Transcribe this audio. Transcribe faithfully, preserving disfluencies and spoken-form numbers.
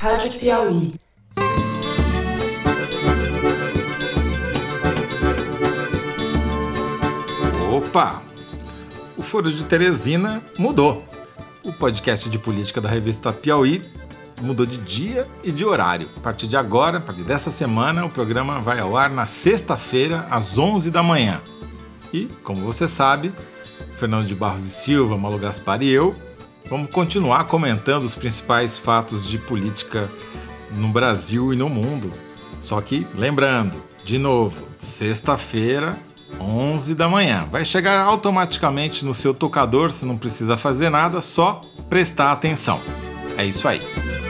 Rádio Piauí. Opa! O Furo de Teresina mudou. O podcast de política da revista Piauí mudou de dia e de horário. A partir de agora, a partir dessa semana, o programa vai ao ar na sexta-feira, às onze da manhã. E, como você sabe, Fernando de Barros e Silva, Malu Gaspar e eu vamos continuar comentando os principais fatos de política no Brasil e no mundo. Só que, lembrando, de novo, sexta-feira, onze da manhã. Vai chegar automaticamente no seu tocador, você não precisa fazer nada, só prestar atenção. É isso aí.